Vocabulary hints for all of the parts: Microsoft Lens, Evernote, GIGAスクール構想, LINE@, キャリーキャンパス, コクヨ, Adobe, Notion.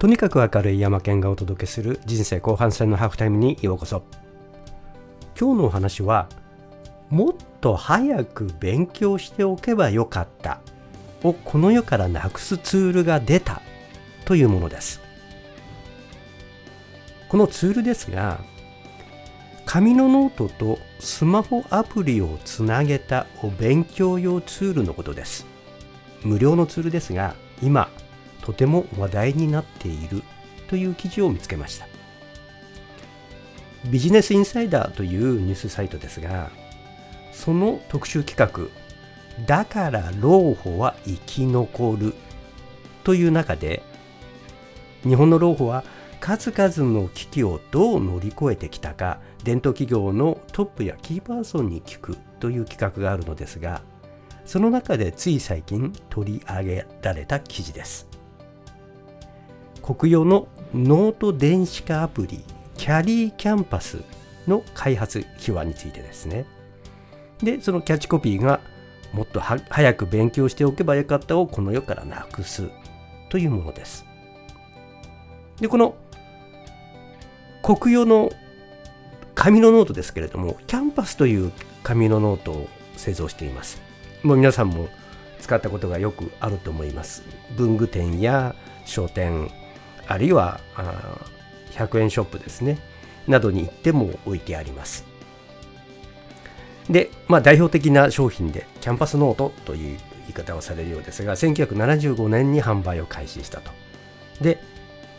とにかく明るい山健がお届けする人生後半戦のハーフタイムにようこそ。今日のお話は、もっと早く勉強しておけばよかったをこの世からなくすツールが出たというものです。このツールですが、紙のノートとスマホアプリをつなげたお勉強用ツールのことです。無料のツールですが、今とても話題になっているという記事を見つけました。ビジネスインサイダーというニュースサイトですが、その特集企画「だから老舗は生き残る」という中で、日本の老舗は数々の危機をどう乗り越えてきたか、伝統企業のトップやキーパーソンに聞くという企画があるのですが、その中でつい最近取り上げられた記事です。国用のノート電子化アプリキャリーキャンパスの開発秘話についてですね。で、そのキャッチコピーが「もっと早く勉強しておけばよかったをこの世からなくす」というものです。で、この国用の紙のノートですけれども、キャンパスという紙のノートを製造しています。もう皆さんも使ったことがよくあると思います。文具店や商店、あるいは100円ショップですね、などに行っても置いてあります。で、代表的な商品でキャンパスノートという言い方をされるようですが、1975年に販売を開始したと。で、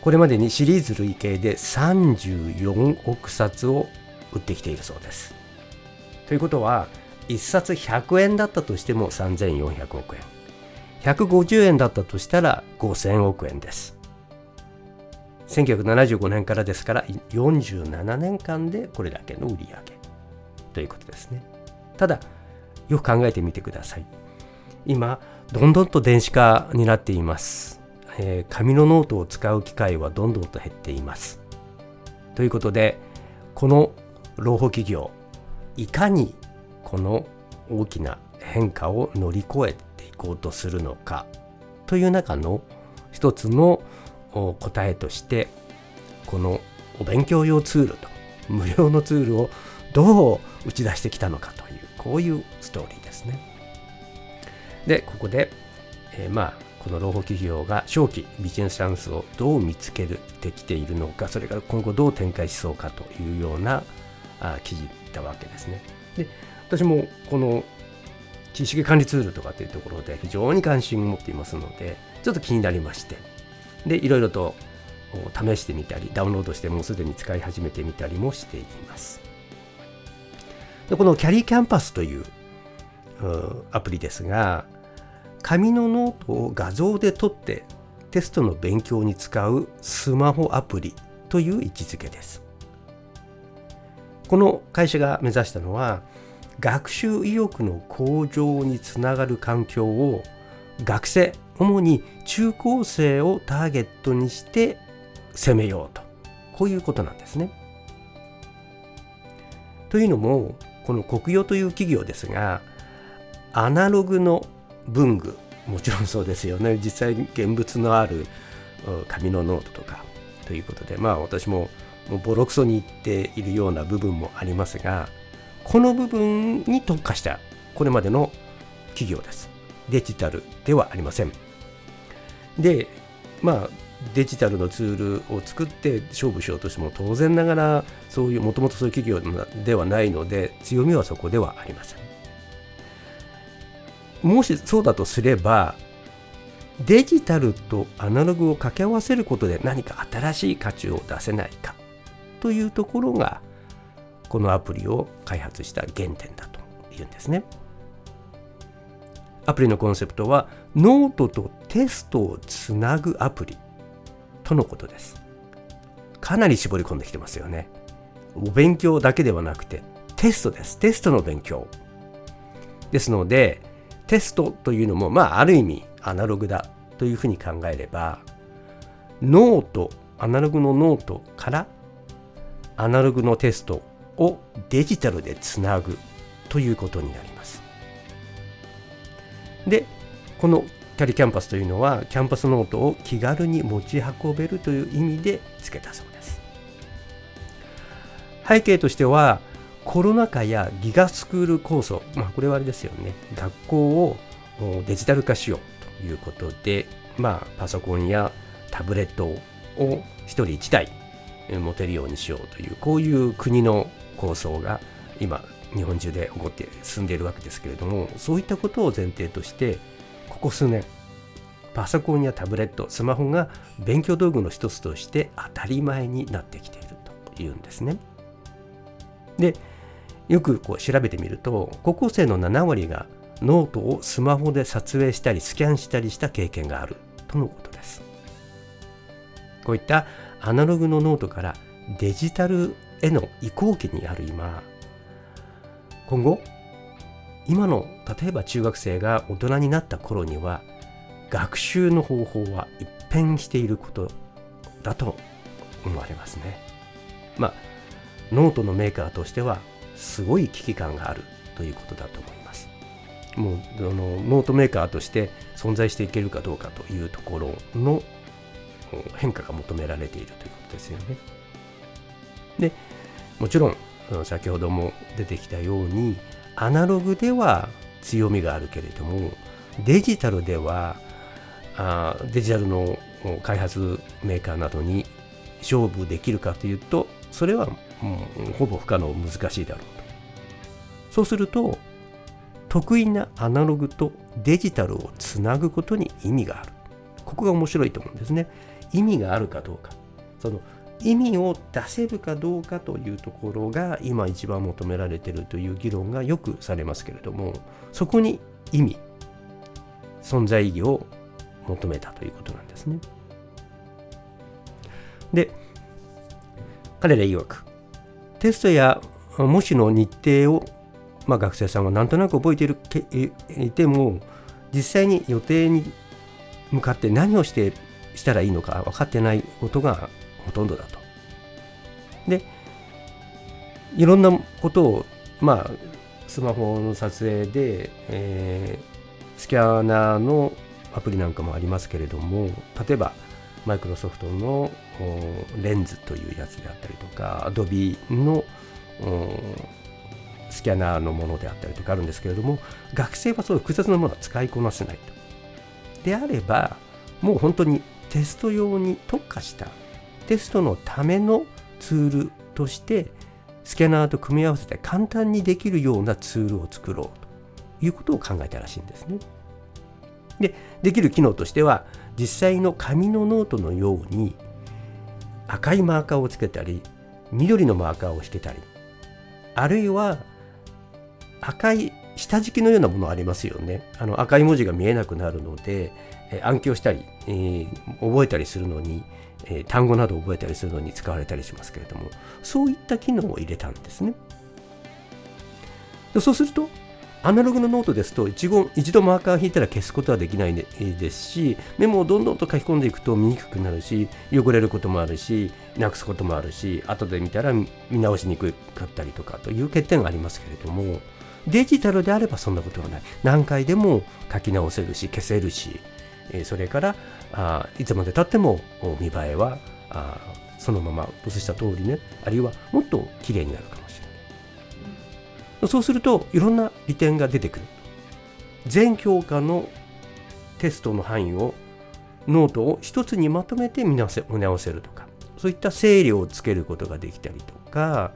これまでにシリーズ累計で34億冊を売ってきているそうです。ということは、1冊100円だったとしても3400億円、150円だったとしたら5000億円です。1975年からですから、47年間でこれだけの売り上げということですね。ただ、よく考えてみてください。今どんどんと電子化になっています。紙のノートを使う機会はどんどんと減っています。ということで、この老舗企業、いかにこの大きな変化を乗り越えていこうとするのかという中の一つの答えとして、このお勉強用ツールと無料のツールをどう打ち出してきたのかという、こういうストーリーですね。で、ここで、この老舗企業が長期ビジネスチャンスをどう見つけてきているのか、それから今後どう展開しそうかというような記事だわけですね。で、私もこの知識管理ツールとかっていうところで非常に関心を持っていますので、ちょっと気になりまして、で、いろいろと試してみたり、ダウンロードしてもうすでに使い始めてみたりもしています。で、このキャリーキャンパスというアプリですが、紙のノートを画像で撮ってテストの勉強に使うスマホアプリという位置づけです。この会社が目指したのは、学習意欲の向上につながる環境を学生、主に中高生をターゲットにして攻めようと、こういうことなんですね。というのも、この国用という企業ですが、アナログの文具、もちろんそうですよね、実際現物のある紙のノートとかということで、私もボロクソに言っているような部分もありますが、この部分に特化したこれまでの企業です。デジタルではありません。で、デジタルのツールを作って勝負しようとしても、当然ながらそういうもともとそういう企業ではないので、強みはそこではありません。もしそうだとすれば、デジタルとアナログを掛け合わせることで何か新しい価値を出せないかというところが、このアプリを開発した原点だというんですね。アプリのコンセプトは、ノートとテストをつなぐアプリとのことです。かなり絞り込んできてますよね。お勉強だけではなくてテストです。テストの勉強ですので、テストというのもある意味アナログだというふうに考えれば、ノート、アナログのノートからアナログのテストをデジタルでつなぐということになります。で、このキ光キャンパスというのはキャンパスノートを気軽に持ち運べるという意味で付けたそうです。背景としてはコロナ禍やギガスクール構想、これはあれですよね、学校をデジタル化しようということで、パソコンやタブレットを1人1台持てるようにしようという、こういう国の構想が今日本中で起こって進んでいるわけですけれども、そういったことを前提としてここ数年パソコンやタブレット、スマホが勉強道具の一つとして当たり前になってきているというんですね。でよくこう調べてみると、高校生の7割がノートをスマホで撮影したりスキャンしたりした経験があるとのことです。こういったアナログのノートからデジタルへの移行期にある今後今の例えば中学生が大人になった頃には学習の方法は一変していることだと思われますね。ノートのメーカーとしてはすごい危機感があるということだと思います。もうノートメーカーとして存在していけるかどうかというところの変化が求められているということですよね。で、もちろん先ほども出てきたようにアナログでは強みがあるけれども、デジタルではデジタルの開発メーカーなどに勝負できるかというと、それはもうほぼ不可能、難しいだろうと。そうすると得意なアナログとデジタルをつなぐことに意味がある。ここが面白いと思うんですね。意味があるかどうか、その意味を出せるかどうかというところが今一番求められているという議論がよくされますけれども、そこに意味、存在意義を求めたということなんですね。で、彼ら曰くテストや模試の日程を、学生さんはなんとなく覚えていても、実際に予定に向かって何をしたらいいのか分かってないことがほとんどだと。で、いろんなことを、スマホの撮影で、スキャナーのアプリなんかもありますけれども、例えばマイクロソフトのレンズというやつであったりとか、Adobe のスキャナーのものであったりとかあるんですけれども、学生はそういう複雑なものは使いこなせないと。であれば、もう本当にテスト用に特化したテストのためのツールとしてスキャナーと組み合わせて簡単にできるようなツールを作ろうということを考えたらしいんですね。で、できる機能としては実際の紙のノートのように赤いマーカーをつけたり緑のマーカーを引けたり、あるいは赤い下敷きのようなものありますよね。赤い文字が見えなくなるので暗記をしたり、覚えたりするのに、単語などを覚えたりするのに使われたりしますけれども、そういった機能を入れたんですね。で、そうするとアナログのノートですと一度マーカーを引いたら消すことはできないですし、メモをどんどんと書き込んでいくと見にくくなるし、汚れることもあるし、なくすこともあるし、後で見たら見直しにくかったりとかという欠点がありますけれども、デジタルであればそんなことはない。何回でも書き直せるし、消せるし、それからいつまでたっても見栄えはそのまま映した通りね、あるいはもっと綺麗になるかもしれない。そうするといろんな利点が出てくる。全教科のテストの範囲を、ノートを一つにまとめて見直せるとか、そういった整理をつけることができたりとか、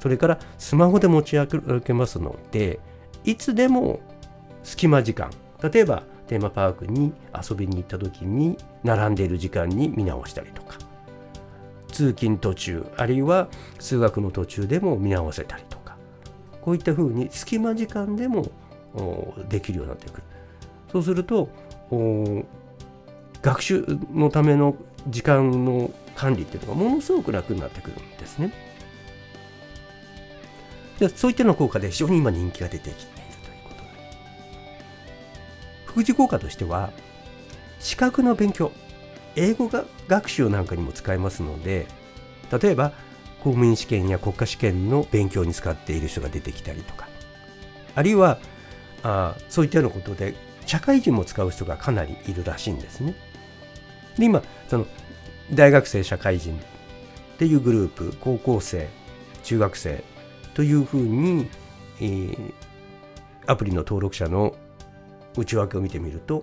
それからスマホで持ち歩けますので、いつでも隙間時間、例えばテーマパークに遊びに行った時に並んでいる時間に見直したりとか、通勤途中、あるいは数学の途中でも見直せたりとか、こういったふうに隙間時間でもできるようになってくる。そうすると学習のための時間の管理っていうのがものすごく楽になってくるんですね。で、そういったの効果で非常に今人気が出てきているということです。副次効果としては資格の勉強、英語学習なんかにも使えますので、例えば公務員試験や国家試験の勉強に使っている人が出てきたりとか、あるいはそういったようなことで社会人も使う人がかなりいるらしいんですね。で、今その大学生社会人っていうグループ、高校生、中学生というふうに、アプリの登録者の内訳を見てみると、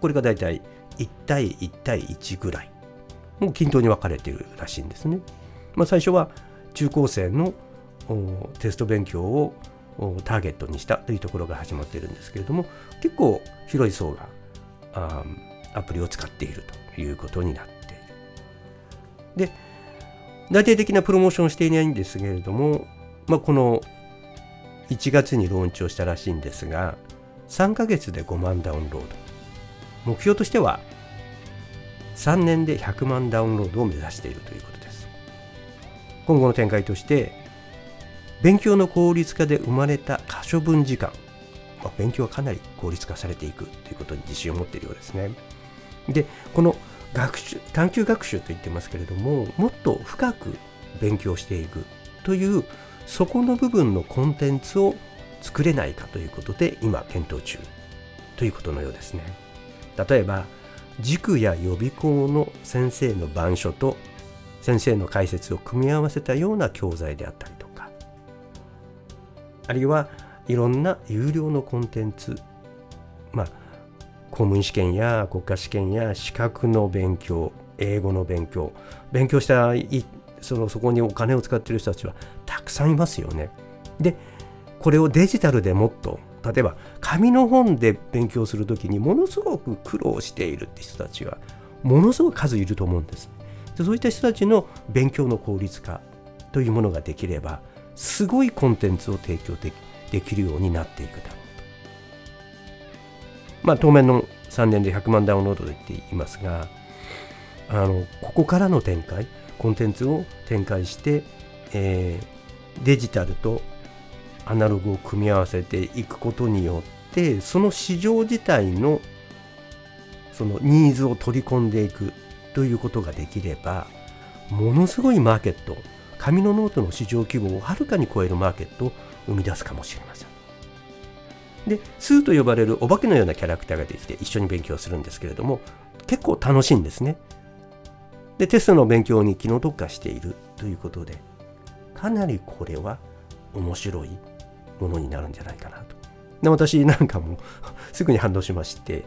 これがだいたい1対1対1ぐらい、もう均等に分かれているらしいんですね。最初は中高生のテスト勉強をターゲットにしたというところが始まっているんですけれども、結構広い層がアプリを使っているということになっている。で、大々的なプロモーションをしていないんですけれども、この1月にローンチをしたらしいんですが、3ヶ月で5万ダウンロード、目標としては3年で100万ダウンロードを目指しているということです。今後の展開として、勉強の効率化で生まれた可処分時間、勉強はかなり効率化されていくということに自信を持っているようですね。で、この学習、探究学習と言ってますけれども、もっと深く勉強していくというそこの部分のコンテンツを作れないかということで、今検討中ということのようですね。例えば塾や予備校の先生の板書と先生の解説を組み合わせたような教材であったりとか、あるいはいろんな有料のコンテンツ、公務員試験や国家試験や資格の勉強、英語の勉強、勉強したそこにお金を使っている人たちはたくさんいますよね。で、これをデジタルでもっと、例えば紙の本で勉強するときにものすごく苦労しているって人たちはものすごく数いると思うんです。で、そういった人たちの勉強の効率化というものができれば、すごいコンテンツを提供できるようになっていくだろうと。当面の3年で100万ダウンロードと言っていますが、ここからの展開、コンテンツを展開して、デジタルとアナログを組み合わせていくことによって、その市場自体のそのニーズを取り込んでいくということができれば、ものすごいマーケット、紙のノートの市場規模をはるかに超えるマーケットを生み出すかもしれません。で、スーと呼ばれるお化けのようなキャラクターができて一緒に勉強するんですけれども、結構楽しいんですね。で、テストの勉強に機能特化しているということで、かなりこれは面白いものになるんじゃないかなと。で、私なんかもすぐに反応しまして、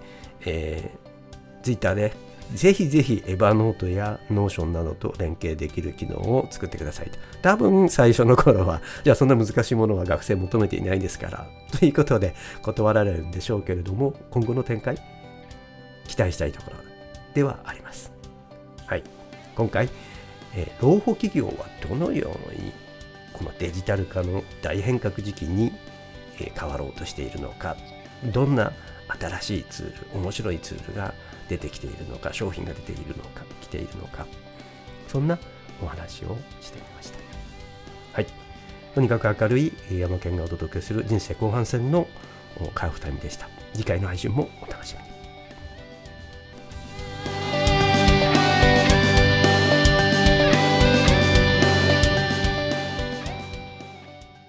Twitter でぜひぜひエヴァノートやノーションなどと連携できる機能を作ってくださいと。多分最初の頃は、じゃあそんな難しいものは学生求めていないですからということで断られるんでしょうけれども、今後の展開期待したいところではあります。はい、今回、老舗企業はどのようにこのデジタル化の大変革時期に、変わろうとしているのか、どんな新しいツール、面白いツールが出てきているのか、商品が出ているのか、来ているのか、そんなお話をしてみました。はい、とにかく明るい山県がお届けする人生後半戦のカーフタイムでした。次回の配信もお楽しみに。